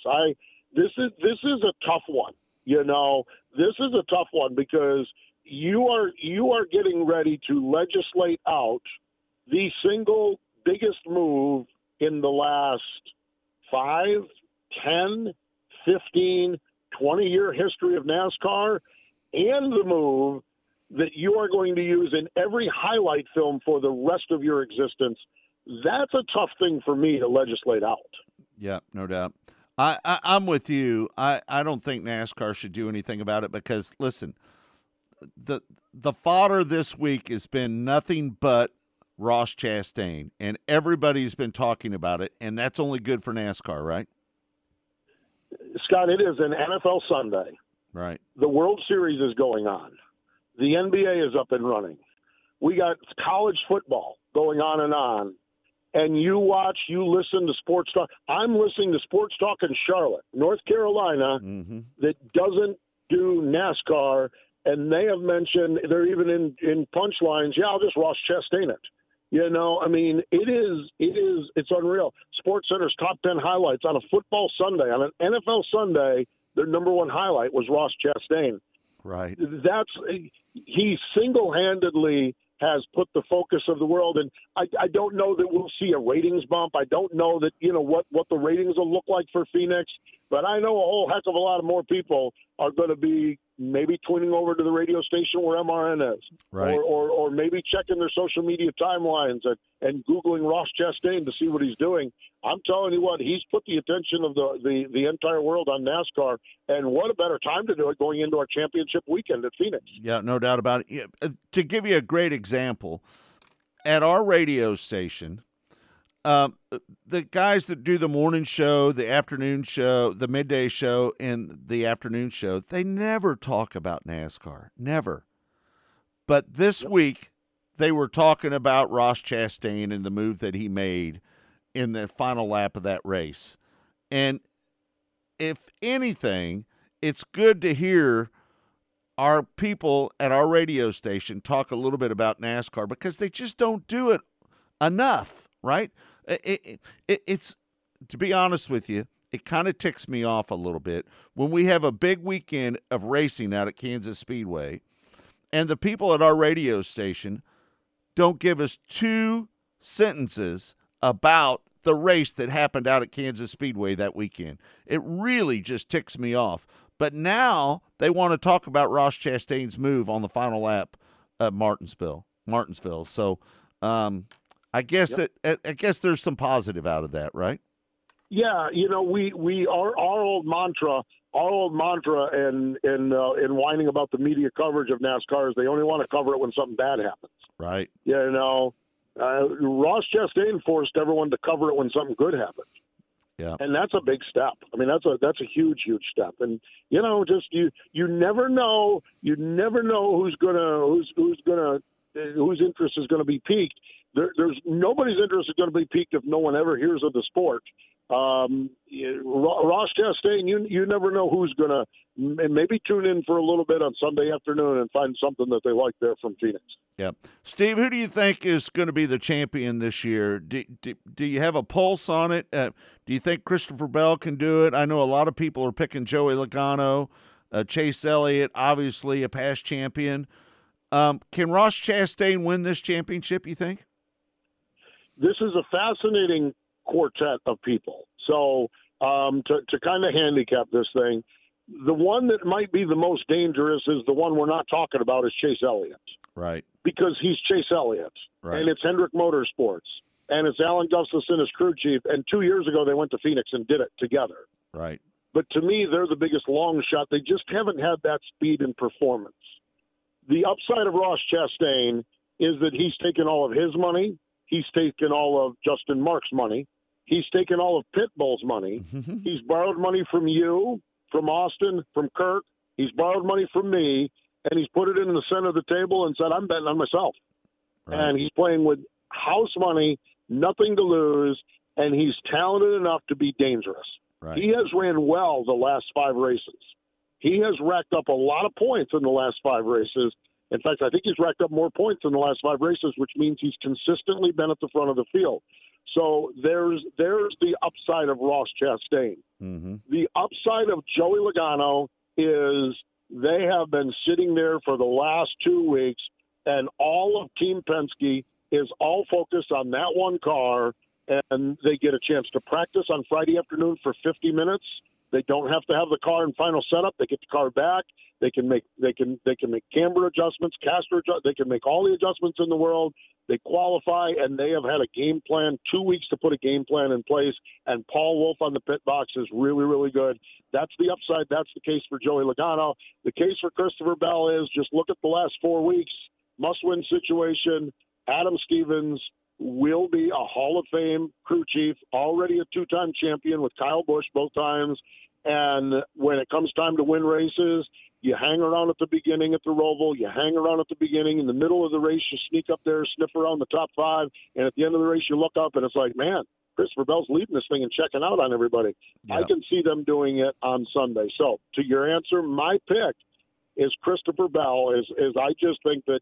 This is a tough one. You know, this is a tough one because you are getting ready to legislate out the single biggest move in the last 5, 10, 15, 20-year history of NASCAR, and the move that you are going to use in every highlight film for the rest of your existence. That's a tough thing for me to legislate out. Yeah, no doubt. I'm with you. I don't think NASCAR should do anything about it because, listen, the fodder this week has been nothing but Ross Chastain, and everybody's been talking about it, and that's only good for NASCAR, right? Scott, it is an NFL Sunday. Right. The World Series is going on. The NBA is up and running. We got college football going on. And you watch, you listen to sports talk. I'm listening to sports talk in Charlotte, North Carolina, mm-hmm. that doesn't do NASCAR, and they have mentioned they're even in punchlines. Yeah, I'll just Ross Chastain it. You know, I mean, it's unreal. Sports Center's top 10 highlights on a football Sunday, on an NFL Sunday, their number one highlight was Ross Chastain. Right. He single-handedly has put the focus of the world. And I don't know that we'll see a ratings bump. I don't know that, you know, what the ratings will look like for Phoenix, but I know a whole heck of a lot of more people are going to be maybe tuning over to the radio station where MRN is, right. or maybe checking their social media timelines and Googling Ross Chastain to see what he's doing. I'm telling you what, he's put the attention of the entire world on NASCAR, and what a better time to do it going into our championship weekend at Phoenix. Yeah, no doubt about it. To give you a great example, at our radio station, the guys that do the morning show, the afternoon show, the midday show, and the afternoon show, they never talk about NASCAR. Never. But this week, they were talking about Ross Chastain and the move that he made in the final lap of that race. And if anything, it's good to hear our people at our radio station talk a little bit about NASCAR because they just don't do it enough, right? It's to be honest with you, it kind of ticks me off a little bit when we have a big weekend of racing out at Kansas Speedway and the people at our radio station don't give us two sentences about the race that happened out at Kansas Speedway that weekend. It really just ticks me off. But now they want to talk about Ross Chastain's move on the final lap at Martinsville. So I guess I guess there's some positive out of that, right? Yeah, you know, our old mantra in whining about the media coverage of NASCAR is they only want to cover it when something bad happens. Right. You know, Ross Chastain forced everyone to cover it when something good happens. Yeah. And that's a big step. I mean, that's a huge step. And you know, just you never know whose interest is gonna be piqued. There's nobody's interest is gonna be piqued if no one ever hears of the sport. Ross Chastain, you never know who's gonna maybe tune in for a little bit on Sunday afternoon and find something that they like there from Phoenix. Yeah, Steve, who do you think is going to be the champion this year? Do you have a pulse on it? Do you think Christopher Bell can do it? I know a lot of people are picking Joey Logano, Chase Elliott, obviously a past champion. Can Ross Chastain win this championship, you think? This is a fascinating quartet of people. So to kind of handicap this thing, the one that might be the most dangerous is the one we're not talking about is Chase Elliott. Right. Because he's Chase Elliott. Right. And it's Hendrick Motorsports. And it's Alan Gustafson as crew chief. And 2 years ago, they went to Phoenix and did it together. Right. But to me, they're the biggest long shot. They just haven't had that speed and performance. The upside of Ross Chastain is that he's taken all of his money. He's taken all of Justin Mark's money. He's taken all of Pitbull's money. He's borrowed money from you, from Austin, from Kirk. He's borrowed money from me, and he's put it in the center of the table and said, I'm betting on myself. Right. And he's playing with house money, nothing to lose, and he's talented enough to be dangerous. Right. He has ran well the last five races. He has racked up a lot of points in the last five races. In fact, I think he's racked up more points in the last five races, which means he's consistently been at the front of the field. So there's the upside of Ross Chastain. Mm-hmm. The upside of Joey Logano is they have been sitting there for the last 2 weeks, and all of Team Penske is all focused on that one car, and they get a chance to practice on Friday afternoon for 50 minutes. They don't have to have the car in final setup. They get the car back. They can make camber adjustments, caster adjustments. They can make all the adjustments in the world. They qualify, and they have had a game plan, 2 weeks to put a game plan in place. And Paul Wolf on the pit box is really, really good. That's the upside. That's the case for Joey Logano. The case for Christopher Bell is just look at the last 4 weeks. Must-win situation. Adam Stevens will be a Hall of Fame crew chief, already a two-time champion with Kyle Busch both times. And when it comes time to win races, you hang around at the beginning at the Roval. You hang around at the beginning. In the middle of the race, you sneak up there, sniff around the top five. And at the end of the race, you look up, and it's like, man, Christopher Bell's leading this thing and checking out on everybody. Yeah. I can see them doing it on Sunday. So to your answer, my pick is Christopher Bell. Is I just think that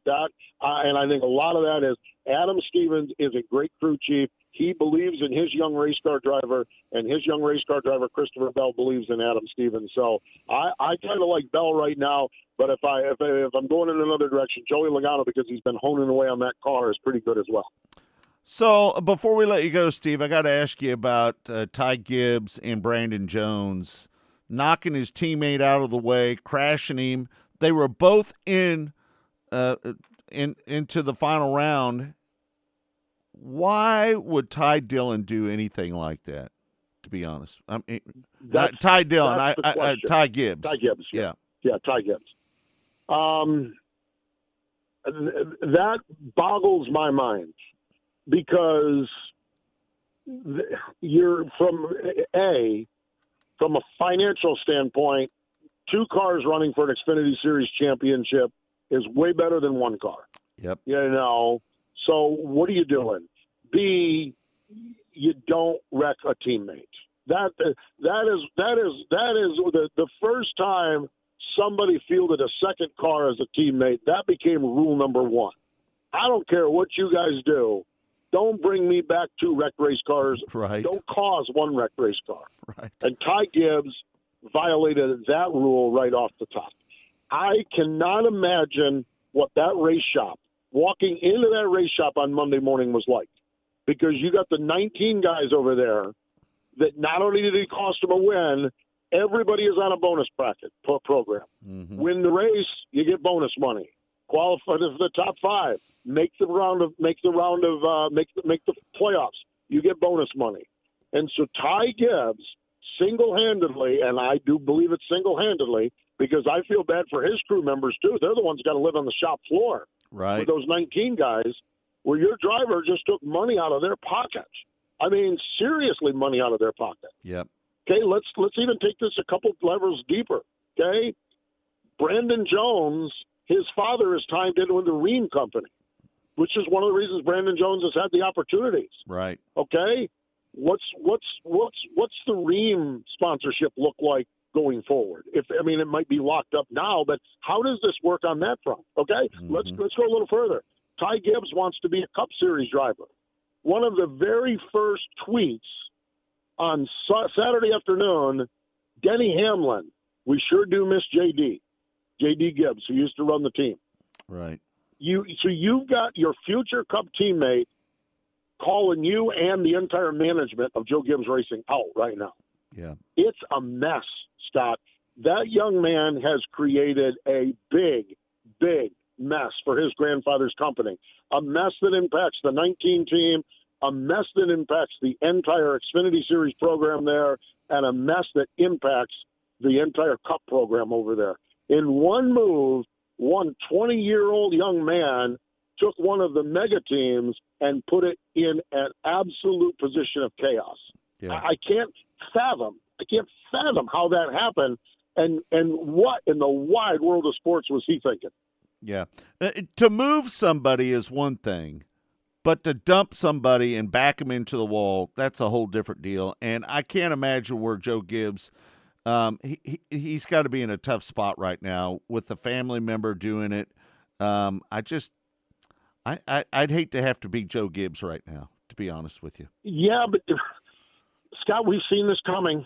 and I think a lot of that is Adam Stevens is a great crew chief. He believes in his young race car driver, and his young race car driver, Christopher Bell, believes in Adam Stevens. So I kind of like Bell right now, but if I'm going in another direction, Joey Logano, because he's been honing away on that car, is pretty good as well. So before we let you go, Steve, I got to ask you about Ty Gibbs and Brandon Jones knocking his teammate out of the way, crashing him. They were both into the final round. Why would Ty Dillon do anything like that, to be honest? I mean, not Ty Dillon, Ty Gibbs. Ty Gibbs, yeah. Ty Gibbs. That boggles my mind because you're from a financial standpoint, two cars running for an Xfinity Series championship is way better than one car. Yep. You know, so what are you doing? B, you don't wreck a teammate. That is the first time somebody fielded a second car as a teammate. That became rule number one. I don't care what you guys do. Don't bring me back two wreck race cars. Right. Don't cause one wreck race car. Right. And Ty Gibbs violated that rule right off the top. I cannot imagine what that race shop, walking into that race shop on Monday morning was like, because you got the 19 guys over there that not only did it cost them a win, everybody is on a bonus bracket program. Mm-hmm. Win the race, you get bonus money. Qualify for the top five. Make the playoffs. You get bonus money. And so Ty Gibbs single-handedly, and I do believe it's single-handedly, because I feel bad for his crew members too. They're the ones got to live on the shop floor. Right. With those 19 guys, where your driver just took money out of their pockets. I mean, seriously, money out of their pocket. Yep. Okay, let's even take this a couple levels deeper. Okay, Brandon Jones, his father is tied in with the Ream Company, which is one of the reasons Brandon Jones has had the opportunities. Right. Okay. What's the Ream sponsorship look like going forward? It might be locked up now, but how does this work on that front? Okay, mm-hmm. let's go a little further. Ty Gibbs wants to be a Cup Series driver. One of the very first tweets on Saturday afternoon, Denny Hamlin, we sure do miss J.D. Gibbs, who used to run the team. Right. So you've got your future Cup teammate calling you and the entire management of Joe Gibbs Racing out right now. Yeah. It's a mess, Scott. That young man has created a big, big mess for his grandfather's company, a mess that impacts the 19 team, a mess that impacts the entire Xfinity Series program there, and a mess that impacts the entire Cup program over there. In one move, one 20-year-old young man took one of the mega teams and put it in an absolute position of chaos. Yeah. I can't fathom how that happened, and what in the wide world of sports was he thinking? Yeah. To move somebody is one thing, but to dump somebody and back him into the wall, that's a whole different deal. And I can't imagine where Joe Gibbs, he's got to be in a tough spot right now with the family member doing it. I'd hate to have to be Joe Gibbs right now, to be honest with you. Yeah, but Scott, we've seen this coming.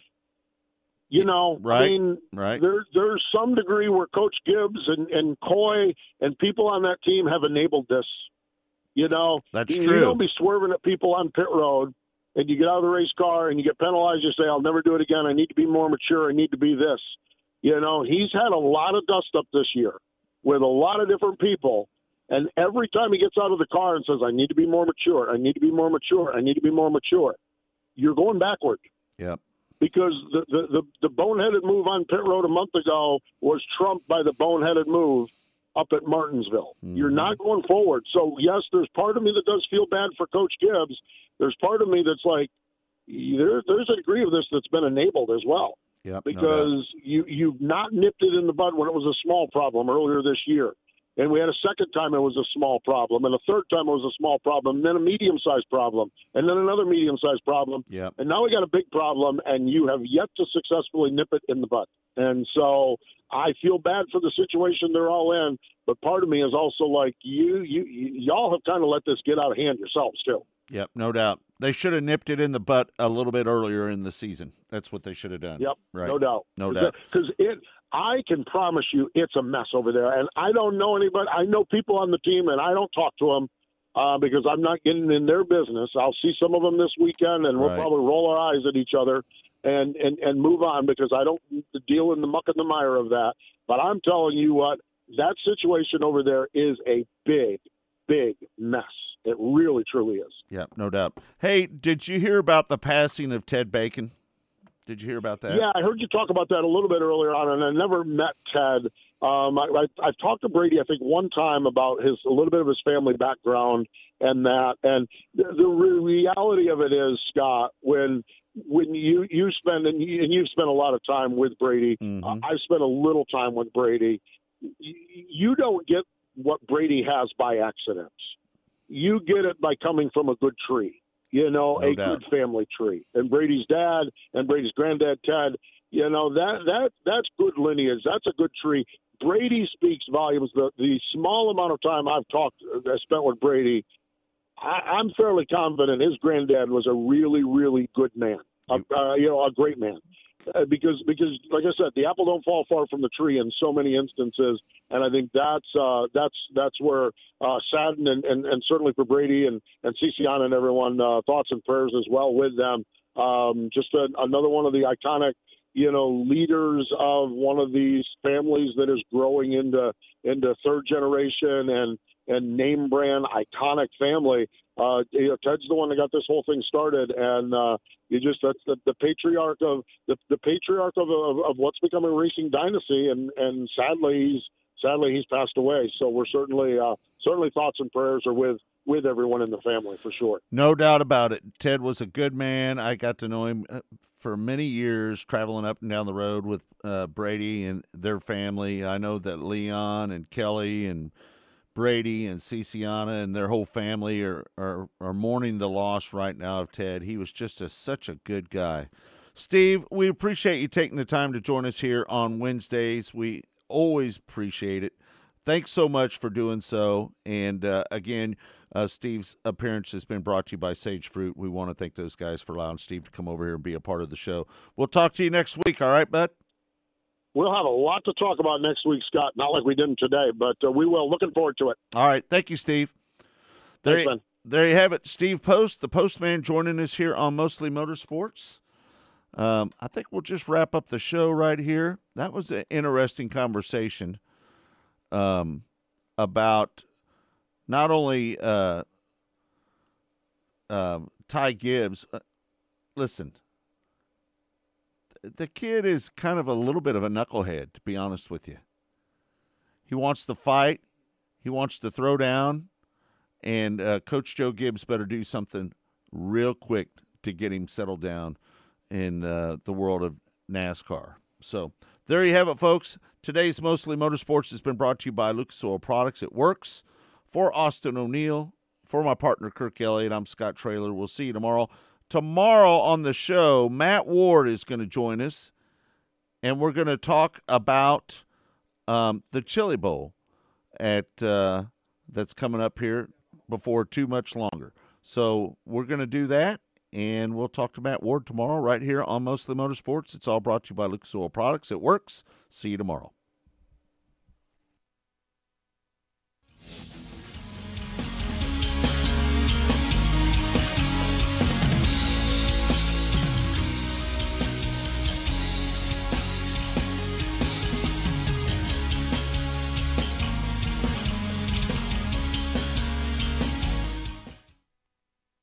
You know, right, I mean, right. There's some degree where Coach Gibbs and Coy and people on that team have enabled this. You know, that's true. You don't be swerving at people on pit road, and you get out of the race car and you get penalized. You say, "I'll never do it again. I need to be more mature. I need to be this." You know, he's had a lot of dust up this year with a lot of different people. And every time he gets out of the car and says, "I need to be more mature, I need to be more mature, I need to be more mature," you're going backward. Yeah. Because the boneheaded move on pit road a month ago was trumped by the boneheaded move up at Martinsville. Mm-hmm. You're not going forward. So, yes, there's part of me that does feel bad for Coach Gibbs. There's part of me that's like, there's a degree of this that's been enabled as well. Yeah. Because you've not nipped it in the bud when it was a small problem earlier this year. And we had a second time it was a small problem, and a third time it was a small problem, and then a medium-sized problem, and then another medium-sized problem. Yep. And now we got a big problem, and you have yet to successfully nip it in the bud. And so I feel bad for the situation they're all in, but part of me is also like, y'all have kind of let this get out of hand yourselves, too. Yep, no doubt. They should have nipped it in the butt a little bit earlier in the season. That's what they should have done. Yep, right. No doubt. No doubt. Because I can promise you it's a mess over there, and I don't know anybody. I know people on the team, and I don't talk to them because I'm not getting in their business. I'll see some of them this weekend, and we'll probably roll our eyes at each other and move on because I don't deal in the muck and the mire of that. But I'm telling you what, that situation over there is a big, big mess. It really, truly is. Yeah, no doubt. Hey, did you hear about the passing of Ted Bacon? Did you hear about that? Yeah, I heard you talk about that a little bit earlier on, and I never met Ted. I've talked to Brady, I think, one time about a little bit of his family background and that. And the reality of it is, Scott, when you spend, and you've spent a lot of time with Brady, mm-hmm. I've spent a little time with Brady, you don't get what Brady has by accidents. You get it by coming from a good tree, you know, good family tree. And Brady's dad and Brady's granddad, Ted, you know, that's good lineage. That's a good tree. Brady speaks volumes. The small amount of time I spent with Brady, I'm fairly confident his granddad was a really, really good man, a great man. because like I said, the apple don't fall far from the tree in so many instances, and I think that's where Sadden and certainly for Brady and Ceciana and everyone, thoughts and prayers as well with them. Just another one of the iconic, leaders of one of these families that is growing into third generation and name brand iconic family. Ted's the one that got this whole thing started, and that's the patriarch of the patriarch of what's become a racing dynasty, and sadly he's passed away. So we're certainly thoughts and prayers are with everyone in the family for sure. No doubt about it. Ted was a good man. I got to know him for many years, traveling up and down the road with Brady and their family. I know that Leon and Kelly and Brady and Ceciana and their whole family are mourning the loss right now of Ted. He was just such a good guy. Steve, we appreciate you taking the time to join us here on Wednesdays. We always appreciate it. Thanks so much for doing so. And again, Steve's appearance has been brought to you by Sage Fruit. We want to thank those guys for allowing Steve to come over here and be a part of the show. We'll talk to you next week. All right, bud? We'll have a lot to talk about next week, Scott. Not like we didn't today, but we will. Looking forward to it. All right. Thank you, Steve. There you have it. Steve Post, the postman, joining us here on Mostly Motorsports. I think we'll just wrap up the show right here. That was an interesting conversation about not only Ty Gibbs. Listen. The kid is kind of a little bit of a knucklehead, to be honest with you. He wants to fight. He wants to throw down. And Coach Joe Gibbs better do something real quick to get him settled down in the world of NASCAR. So there you have it, folks. Today's Mostly Motorsports has been brought to you by Lucas Oil Products. It works. For Austin O'Neill, for my partner Kirk Elliott, I'm Scott Traylor. We'll see you tomorrow. Tomorrow on the show, Matt Ward is going to join us, and we're going to talk about the Chili Bowl that's coming up here before too much longer. So we're going to do that, and we'll talk to Matt Ward tomorrow right here on Mostly Motorsports. It's all brought to you by Lucas Oil Products. It works. See you tomorrow.